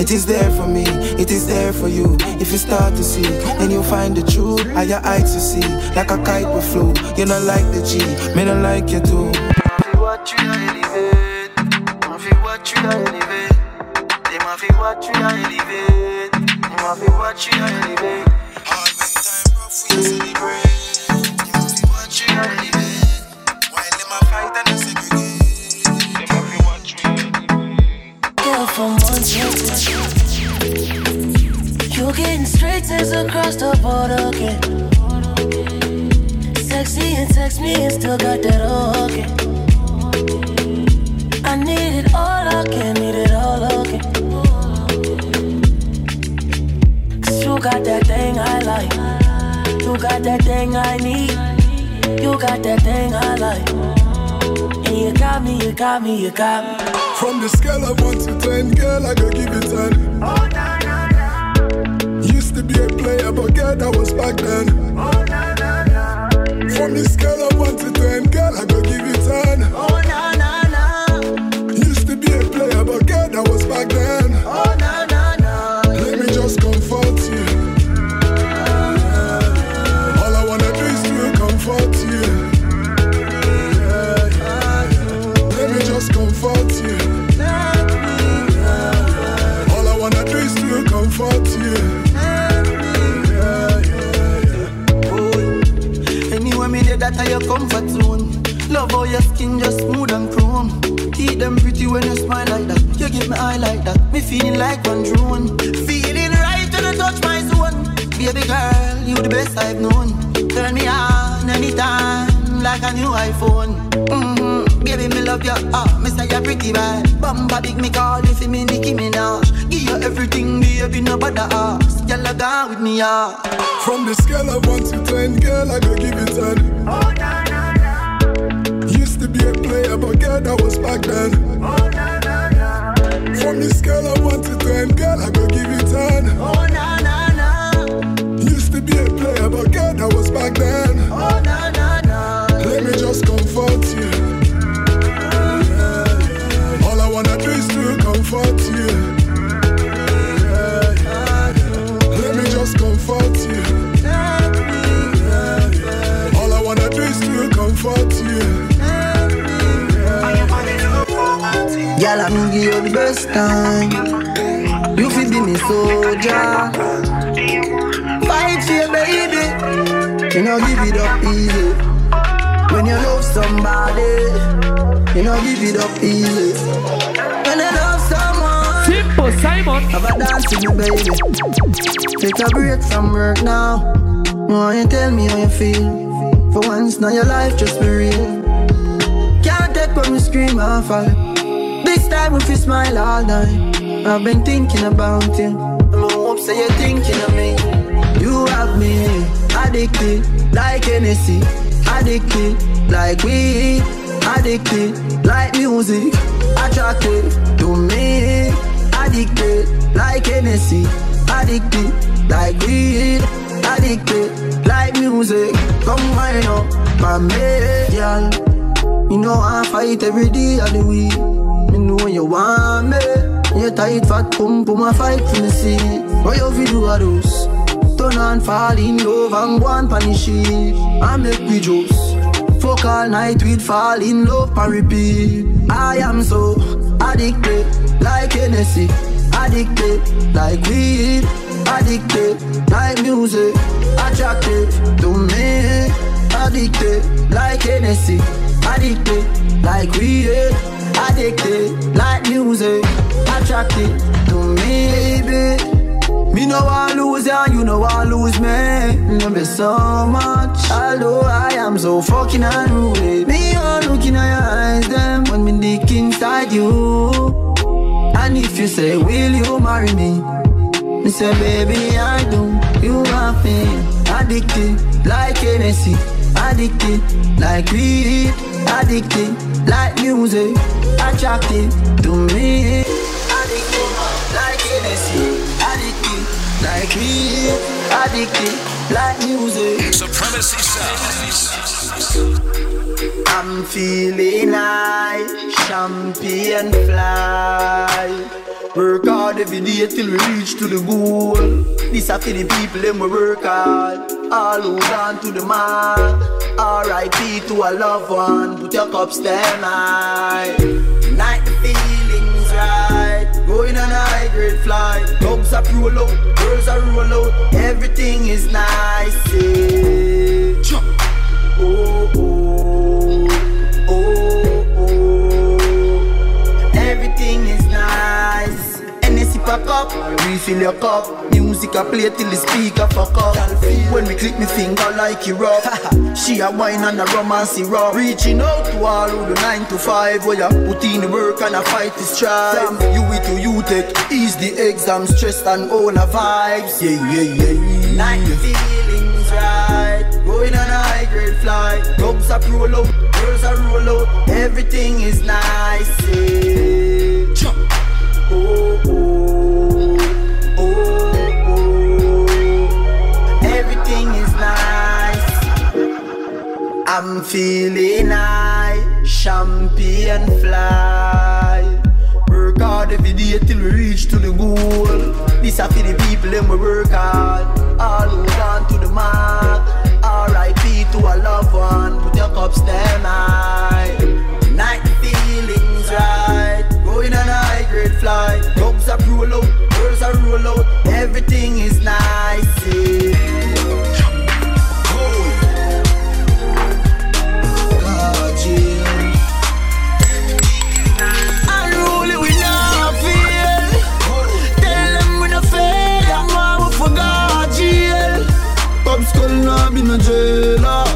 It is there for me, it is there for you. If you start to see, then you find the truth. Higher heights you see, like a kite with flew. You not like the G, me not like you too. They ma fi watch you a elevate. They ma fi watch you a elevate. They ma fi watch you a elevate. They ma fi watch you a elevate. All when time rough we celebrate. They ma fi watch you a elevate. While them a fight and a segregate, they ma fi watch you a elevate. Girl from one to you getting straight texts across the board again. Sexy and text me and still got that all again. I need it all, I can need it all. You got that thing I need. You got that thing I like. And you got me, you got me, you got me. From the scale of one to ten, girl, I go give it ten. Oh, nah, nah, nah. Used to be a player, but girl, that was back then. Oh, nah, nah, nah. From the scale of one to ten, girl, I go give it ten. Oh, nah, nah, nah. Used to be a player, but girl, that was back then. Oh, nah, nah, nah. Let me just comfort you. All I wanna do is to comfort you. Let me just comfort you. All I wanna do is to comfort you. That are your comfort zone. Love how your skin just smooth and chrome. Keep them pretty when you smile like that. You give me eye like that. Me feeling like one drone. Feeling right when you touch my zone. Baby girl, you the best I've known. Turn me on anytime like a new iPhone. Mm-hmm. Baby, me love you. Ah, me say you're pretty bad. Bumba big me call if you me Nicki Minaj. Give you everything, baby, no bother. Ah, girl, I gone with me. Ah. From the scale of one to ten, girl, I go give it ten. Oh, nah, nah, nah. Used to be a player, but girl, that was back then. Oh, nah, nah, nah. From the scale of one to ten, girl, I go give it ten. Oh, nah, nah, nah. Used to be a player, but girl, that was back then. Oh, nah, nah, nah. Let me just comfort you. Yeah. All I wanna do is to comfort you. Comfort you. All I wanna do is to comfort you. Girl, I'm give you the best time. You feel be me soldier. Fight for your baby. You know give it up easy. When you love somebody, you know give it up easy. When you love someone, Simple Simon. Have a dance to you, baby. Take a break from work now. Why you tell me how you feel? For once now your life just be real. Can't take when you scream and fall. This time if you smile all night. I've been thinking about you. I'm hope say you're thinking of me. You have me addicted like N S C. Addicted like weed. Addicted like music. Attracted to me. Addicted like N S C. Addicted like weed, addicted like music. Come wind up, my man, girl. You know I fight every day of the week. You know you want me. You tight fat pump, pump my fight for me see. What you fi do a those? Turn and fall in love and go and punish it. I make we jokes. Fuck all night we'd fall in love and repeat. I am so addicted like Hennessy. Addicted like weed, addicted like music, attracted to me. Addicted like Hennessy, addicted like weed, addicted like music, attracted to me, baby. Me know I lose you, you know I lose me. Love me so much, although I am so fucking unruly. Me all looking at your eyes, them when me dick inside you. And if you say, will you marry me? Me say, baby, I do. You have me addicted like N S C. Addicted like weed. Addicted like music. Attracted to me. Addicted like N S C. Addicted like weed. Addicted like music. Supremacy Sounds. I'm feeling high, champagne fly. Work hard every day till we reach to the goal. These are for the people them we work hard. All who down to the mark. R I P to a loved one, put your cups them high. Night the feelings right, going on a high grade flight. Dogs are roll out, girls are roll out, everything is nice. Yeah. Oh, oh. Oh, oh, everything is nice. N S C pack up, refill your cup. Music I play till the speaker fuck up. When we click me finger like you rock. She a wine and a romance rock. Reaching out to all who the nine to five. Where you put in the work and a fight is strive. You with to you take ease the exam stress and all the vibes. Yeah, yeah, yeah. Night feelings right. right. Dubs are roll out, girls are roll out. Everything is nice. Eh? Oh, oh, oh, oh. Everything is nice. I'm feeling high, champagne fly. Work hard every day till we reach to the goal. This are for the people and we work hard. All who gone to the mark. R I P to a loved one. Put your cups them high. Night feelings right. Going on a high grade flight. Dubs are roll out, girls are roll out. Everything is nice. God, I'm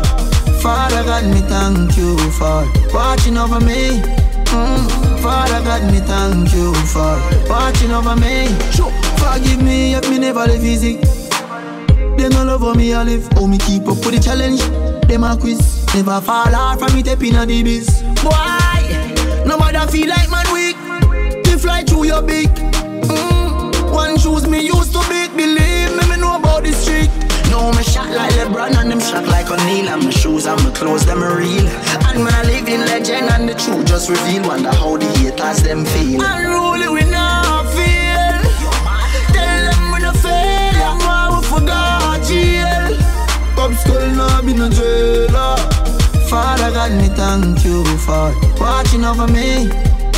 Father God, me thank you for watching over me. Mm. Father God, me thank you for watching over me. Sure. Forgive me if me never live easy. They no love for me, I live. Oh, me keep up for the challenge. They my quiz. Never fall off from me, tapping on the beast. Why? No matter feel like man weak. They fly through your beak. Mm. One shoes me used to beat. Believe me, me know about this trick. No, me shot like LeBron and them shot like O'Neill. And my shoes and my clothes, them are real. And man, I live in legend and the truth just reveal. Wonder how the haters them feel. Unruly we not feel. Tell them we not fail. I'm why we forgot jail. Pop school now be no jailer. Father God, me thank you for watching over me.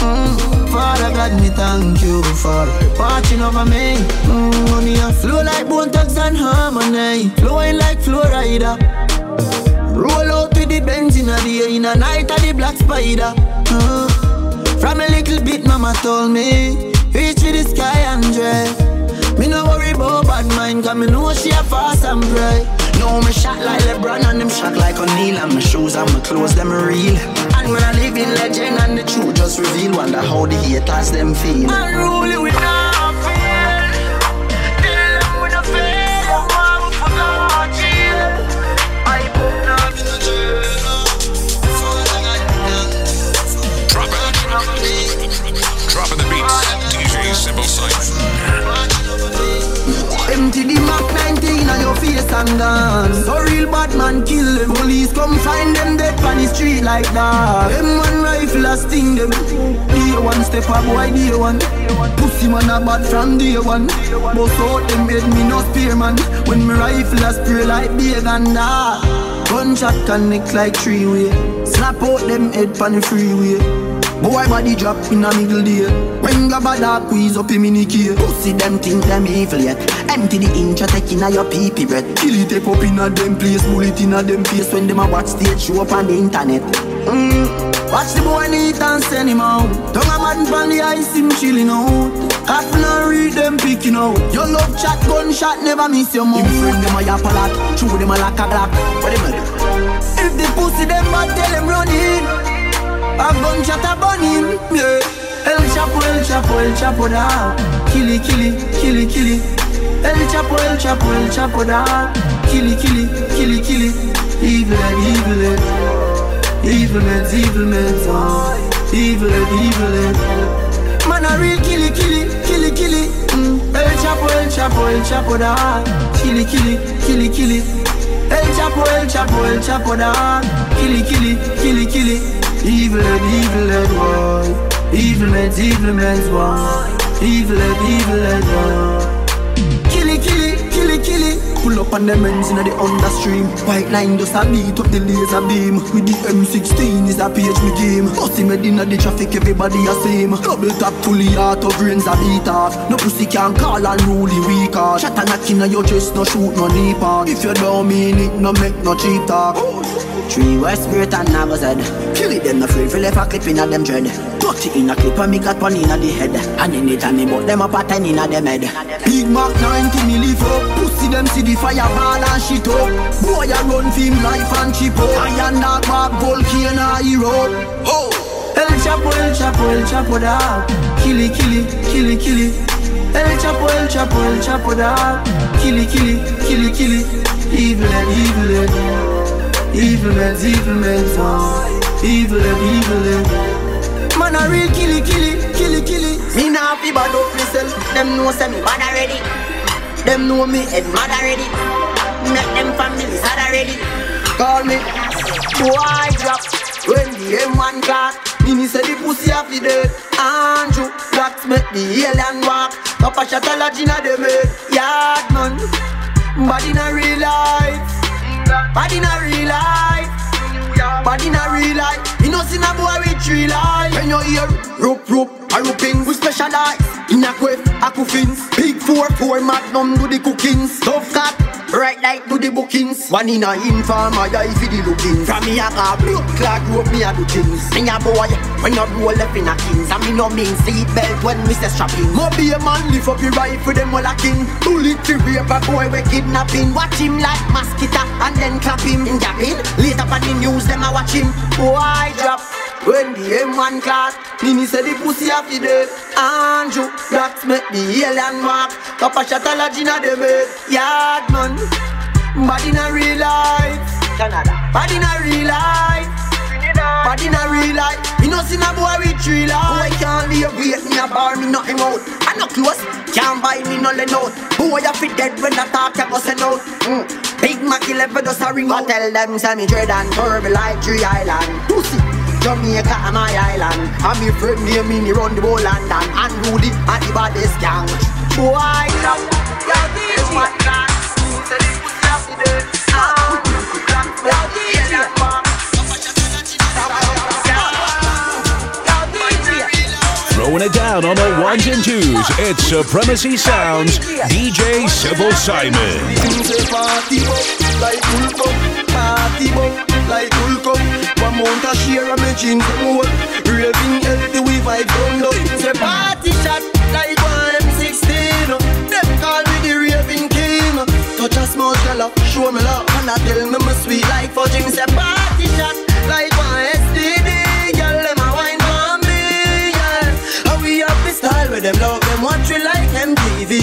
Mm. Father God, me thank you for watching over me. Mm. Money I flow like Bone Thugs and Harmony. Flowing like Flo Rida. Roll out with the Benz in a day. In a night of the black spider. Mm. From a little bit mama told me reach to the sky and drive. Me no worry about bad mind, cause me know she a fast and bright. No, me shot like LeBron and them shot like O'Neill. And my shoes and my clothes, them real. And when I live in legend and the truth just reveal. Wonder how the haters them feel. Unruly we not fail. Tell them we not fail. I'm wrong for God, yeah. I put up in the journal. Dropping the beats. Dropping the beats. D J Sybil Simon. Empty the map nineteen. Your face and dance. So real bad man kill them. Police come find them dead on the street like that. Them one rifle a sting them. Day one step up, why day one? Pussy man a bad from day one. Bust out them head, me no spear man. When me rifle a spray like Baganda. Gunshot connect like three-way. Slap out them head on the freeway. Boy body drop in a middle day. When Gabada quiz up in minicay. Pussy them think them evil yet. Empty the intro take in a your pee-pee breath. Kill it up in a them place. Bullet in a them face. When them a watch stage show up on the internet. mm. Watch the boy need and send him out. Don't a man pan the ice him chilling out. Half no read them picking out. Your love chat gunshot never miss your mouth. Him friend them a yap a lot. Chew them a lack a black. What them a do? If the pussy them bad tell them run in. A gunshot a burning, yeah. El Chapo, El Chapo, El Chapo da. Killy, killy, killy, killy. El Chapo, El Chapo, El Chapo da. Killy, killy, killy, killy. Evil head, evil head. Evil head, evil head. Evil head, evil head. Man a real killy, killy, killy, killy. Mm. El Chapo, El Chapo, El Chapo da. Killy, killy, killy, killy. El Chapo, El Chapo, El Chapo da. Killy, killy, killy, killy. Evil head, evil head, boy. Evil head, evil head, boy. Evil head, evil head, boy. Killy, killy, killy, killy. Pull up on the men's in the understream. White line just a beat up the laser beam. With the M sixteen is a P H me game. Pussy made in the traffic, everybody a same. Double tap to the heart of grains a beat off. No pussy can call and rule the weak off. Shot a knock in your chest, no shoot, no knee part. If you don't mean it, no make no cheap talk. Three words great and never said. Kill it them, no afraid for left a clip in a them dread. Touch it in a clip and me got one in a the head. And in it and me bought them up a ten in a them head. Big Mac ninety me leave up. Pussy them see the fireball and shit up. Boy a run film life and chip up. I am not my volcano hero. Oh! El Chapo, El Chapo, El Chapo da. Killy, killy, killy, killy. El Chapo, El Chapo, El Chapo da. Killy, killy, killy, killy. Evil head, evil head. Evil ends, evil ends, evil and evil ends. Man a real killy, killy, killy, killy. Me nah fi bad up myself. Them know say me bad already. Them know me head mad already. Make them family sad already. Call me, boy drop when the M one clock. Me say the pussy a fi dead. Andrew blacks make the alien walk. Papa shot a lodge inna the mud. Yard man, bad inna real life. Bad in a real life, bad in a real life. You know see a boy with three life. When you hear rope rope a rooping, we specialize in a quiff a coffins. Big four four magnum do the cookings. Tough cat right like do the bookings. One in a inform I die for the lookings. From me a car blood clock rope me a do things. Me a boy when you roll up in a kings. And me no mean seat belt when me say strapping. Mo be a man lift up your rifle them all a king. Bullet to rape a boy we kidnapping. Watch him like mosquito and then clap him in Japan. Later on the news them a watch him. Oh I drop when the M one class. Nini said the pussy a fi dead. Andrew blacks make the alien walk. Papa shot a lodge inna the mud. Yard man, bad in a real life, Canada. Bad in a real life, Trinidad. Bad in a real life. Me no see a boy with three life. Boy can't leave weight, me a bar, me nothing out. I no close, can't buy me no lend out. Boy a fi dead when I talk, I go send out. mm. Big Mac eleven does a ring out. I tell them say me dread and terrible like Tree Island. Pussy Jamaica and my island. And me friend near me, me run the whole London. And Rudy and the baddest gang. Boy I love you, you throwing it down on the ones and twos, it's Supremacy Sounds, D J Civil Simon. Touch a small girl up, show me love. And I tell me my sweet like fudging. Say party shot, like one S T D. Girl, them a wine for me, yeah. And we have the style with them love. Them watch we like M T V.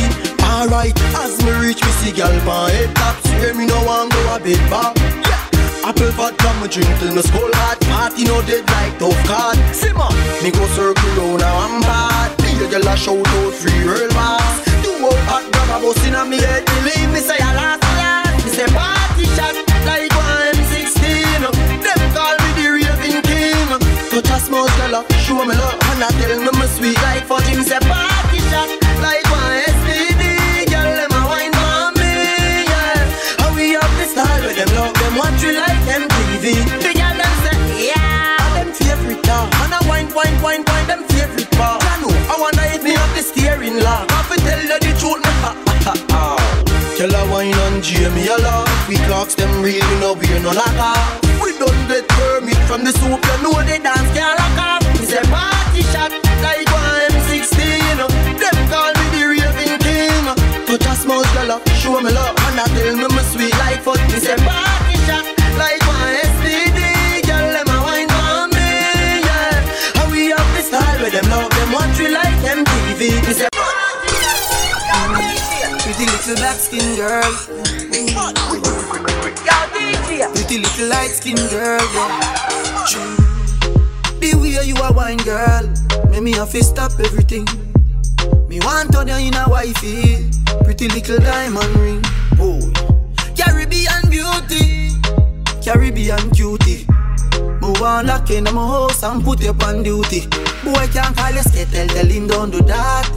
Alright, as me reach, we see girl my head tops. Where me no one go a bit back, yeah. Apple vodka, me drink till me skull hot. Party no dead like tough card. Simmer, me go circle down now I'm bad. Me a girl a shout out free real fast. Do up hot grab a bus inna me head. Believe me say I last last. Me say party shot like one M sixteen. Them call me the raving king. Touch a small girl up, show me love. And I tell me me sweet like fudging. Say party shot like one S T D. Girl them a wine for me, yeah. And we have the style with them love. Them watch we like M T V. The girl them say, yeah, and them favorite now. And I wine, wine, wine, wine, them favorite bar. I know, I wonder if me have the steering lock. I fi tell you the truth, me ha, ha, ha, ha. Tell a wine and Jamie a laugh. We clocks them really no be no lock off. We don't get permit from the soup, you know the dance can't lock off. Me say party shot like one M sixteen. Them call me the raving king. Touch a small girl up, show me love. And I tell me me sweet like fuck. Me say party shot like one S T D, girl, them a wine for me, yeah. And we have the style with them love, them watch we like M T V. It's a pretty little black skin girl. Pretty little light skin girl, yeah. The way you a wine girl, make me have to stop everything. Me want to know in a wifey, pretty little diamond ring. Oh, Caribbean beauty, Caribbean cutie. Move on lock in my house and put you on duty. Boy can't call you skittle, tell him don't do that.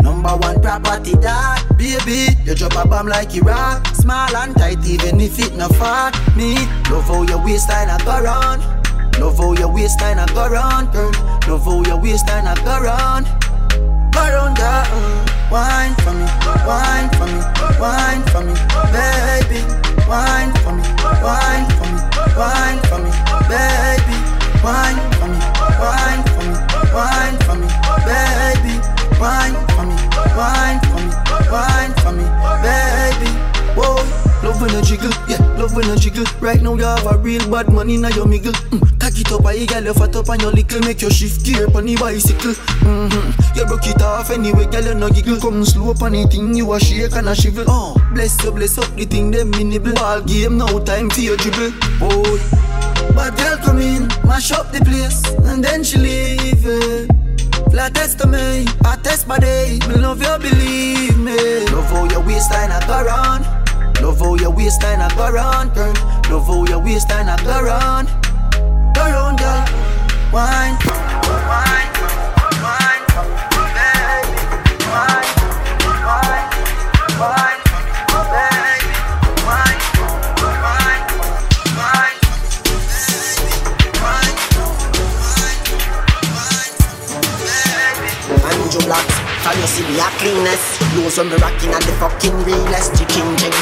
Number one property that. Baby, you drop a bomb like Iraq. Small and tight even if it no fat. Me, love how your waistline a go round. Love how your waistline a go round, girl. Love how your waistline a go round. Go round that, mm. Wine for me, wine for me, wine for me, baby. Wine for me, wine for me, wine for me, baby. Wine for me, wine for me, wine for me, baby. Wine for me, wine for me, wine for me, baby. Whoa, love when you jiggle, yeah, love when you jiggle, right Right now you have a real bad man inna your middle. Mm. Cock it up and you girl you fat up and you little. Make your shift gear on the bicycle. Mm-hmm. You broke it off anyway, girl you no giggle. Come slow up on the thing, you a shake and a shivel. Oh, bless you, bless up the thing them me nibble. Ball game, no time for your dribble. Oh, bad girl come in, mash up the place, and then she leave it. Flat test to me, I test my day. Me love you, believe me. Love how your waistline I go round. Love how your waistline I go round, girl. Love how your waistline I go round. Go round, girl. Wine, wine, wine, baby. Wine, wine, wine, baby. Wine, wine, wine, baby. Wine, wine, wine, I need your blood. How you see me a cleanest? Those when me rockin' at the fucking realest chicken jig.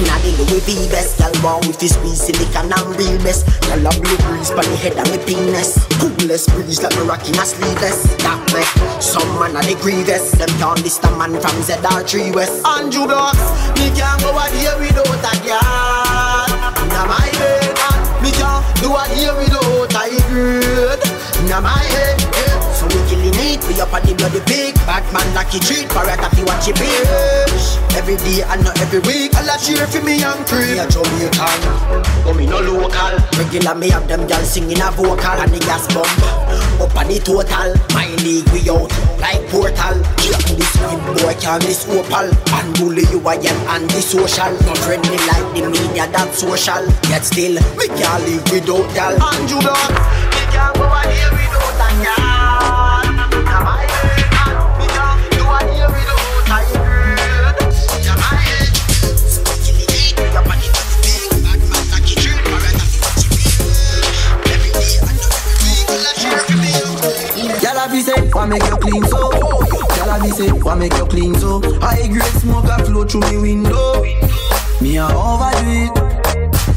Inna the Louis V best, girl born with this squeeze silicon and real mess. Girl a blue breeze pon the head of me penis. Coolest breeze like me rockin' a sleeveless. That make some man a the grievous. Them can't list a man from Z R three West. Andrew Blocks, me can't go a day without a girl. Inna my head, me can't do a day without a girl. Inna my head, yeah. So we killin' it, we up at the bloody pig. Batman lucky treat, parrot if you watch it. Every day and not every week, all I cheer for me and cream. Me a Jamaican, but me no local. Regular me have them girls singing a vocal. And the gas bomb, up on the total. My league we out, like portal. This good boy can't miss opal. And bully you I am anti-social. Not friendly like the media that's social. Yet still, me can't live without y'all. And you know, me can't go out here without a y'all. Now my man, me can't do out here without I make you clean so. Tell her this it, I make you clean so. High grade smoke a flow through me window. Me a overdo it.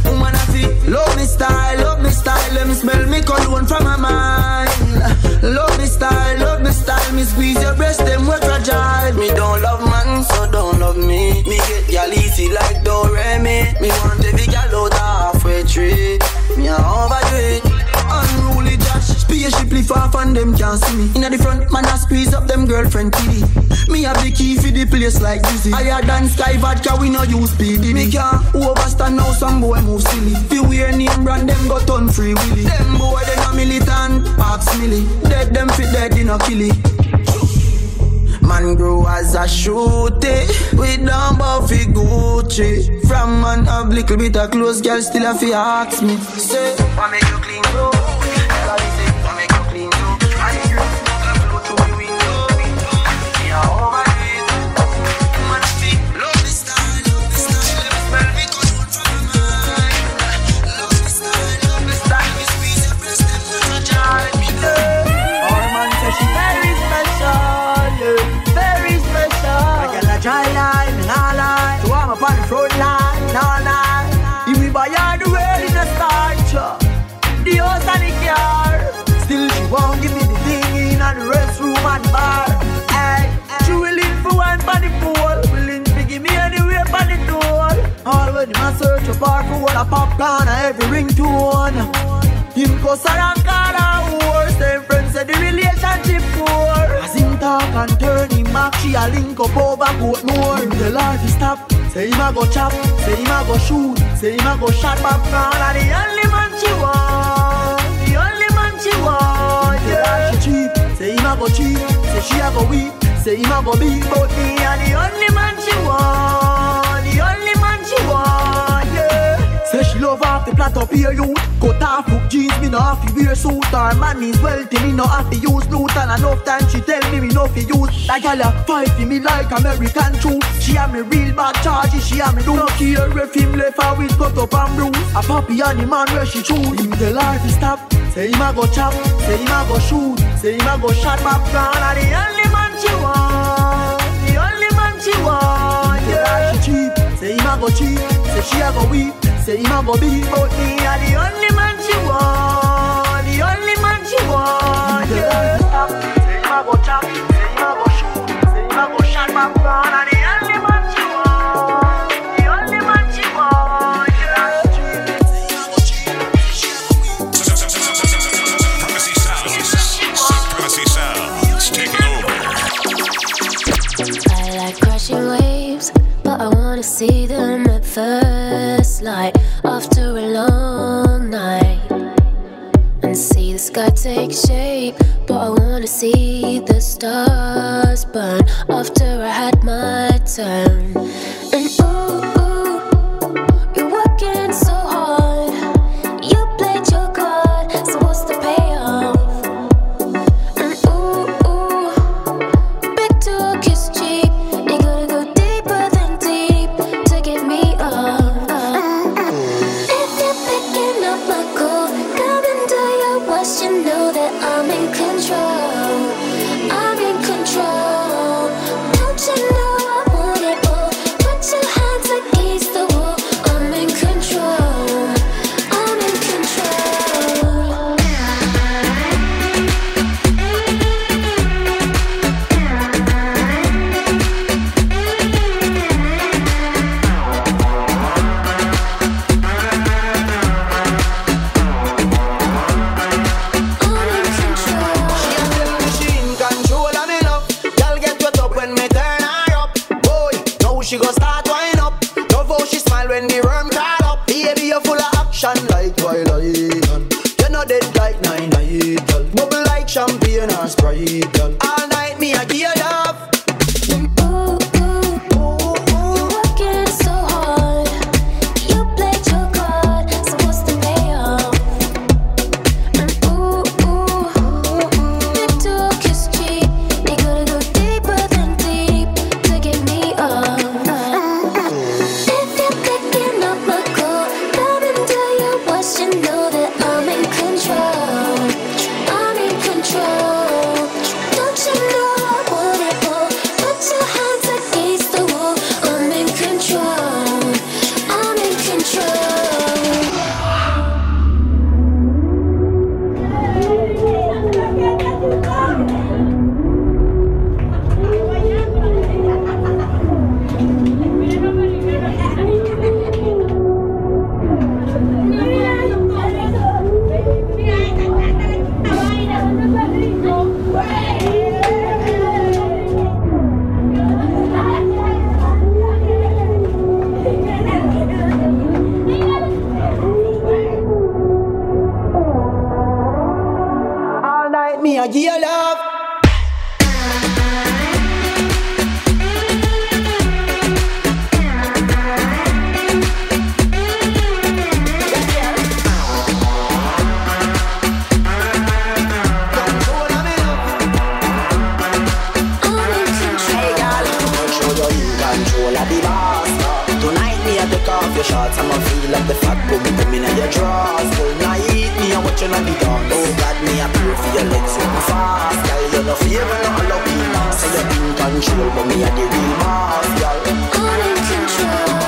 Woman a fit, love me style, love me style. Let me smell me cologne from my mind. Love me style, love me style. Me squeeze your breast, them wet fragile. Me don't love man, so don't love me. Me get y'all easy like Doremi. Me want every gal out halfway tree. Me a overdo it. Unruly Josh, spaceshiply far from them can't see me. Inna the front, man I squeeze up them girlfriend T D. Me have the key for the place like this. Higher than Sky Vodka, we no use P D. Me can't overstand now some boy move silly. Fi wear name brand, them got on free willy. Them boy they no militant, ask milly. Dead them fit dead, they no killy. Man grow as a shooty, we don't buffy Gucci. From man have little bit of clothes, girl still have to ask me. Say, I make you clean though. I make you clean though. I make you flow through the window. Me a over it. Man speak, love this style, love this style. Let me smell me control from my mind. Love this style, love this style. Me squeeze your breast and put a jar in me there. All man say she very special. Very special. I get a dry line, and I lie. So I'm up on the front line, and I lie. If we buy her the world in a start, the house and the car. Still she won't give me the thing in the restroom and bar. Hey, she willing for one for the pool. Willing to give me anywhere for the door. All when I search a bar for all a popcorn and every ringtone. Him go Sarah and Cara horse. Them friends said the relationship poor. Talk and turn him back, she a link up over court more. The life is stop, say him a go chop, say him a go shoot, say him a go shot back from. The only man she want, the only man she want, yeah. She cheap, say him a go cheap, say she a go weep, say him a go beat. But me a the only man she want, the only man she want, yeah. Say she love off the plat up here youth. Cut off look jeans, me no have to wear suit. Her man is wealthy, me no have to use loot. And enough time she tell me me no fi use. Like y'all a fight for me like American truth. She a me real bad charges, she a me do. No care if him left her with cut up and bruise. A puppy and the man where she choose. Him the life is stop, say him a go chop, say him a go shoot, say him a go shot back down. And the only man she want, the only man she want, yeah. She cheap, say him a go cheap, say she a go weep. Say him a go beat, but me a the only man she want, the only man she want, yeah. Say him a go chop, say him a go shoot, say him a go shot back down. And the only man she want, the only man she want, yeah. Say him a go sky take shape, but I wanna see the stars burn after I had my turn. And ooh, ooh, you're working so hard, you played your card, so what's the payoff? And ooh, ooh, big talk is cheap, you gotta go deeper than deep to get me off. If you're picking up my call, come and do your wash, you know that I'm in control. I'm in control. Don't you know I want it all? Put your hands against the wall. I'm in control. I'm in control. I'm in control. She in control and in love. Y'all get to a top when me turn her up. Boy, now she go start wind up. Love how she smile when the worm crawl up. Baby, you full of action like Twilight. You're not dead like nine night. Bubble like champagne or Sprite. Girl. All night me a gear up. Ooh, ooh, you're working so hard, you played your card, so what's the payoff? And ooh, ooh, big talk is cheap, you gotta go deeper than deep to get me off. If you're picking up my call, come and do your wash, you know that I'm in control. I'm in control. Don't you know I want it all? Put your hands against the wall. I'm in control. I'm in control. All night me a gear up. I'm in control. Girl, show you you control of the boss. Tonight me a take off your shorts, I'ma feel like the fat boom boom inna your drawers. Full night me a watching on the dawn. Oh God, me a pray for your legs so fast. Girl, you no favor no all of me. Say you in control, but me a the real boss, girl. I'm in control.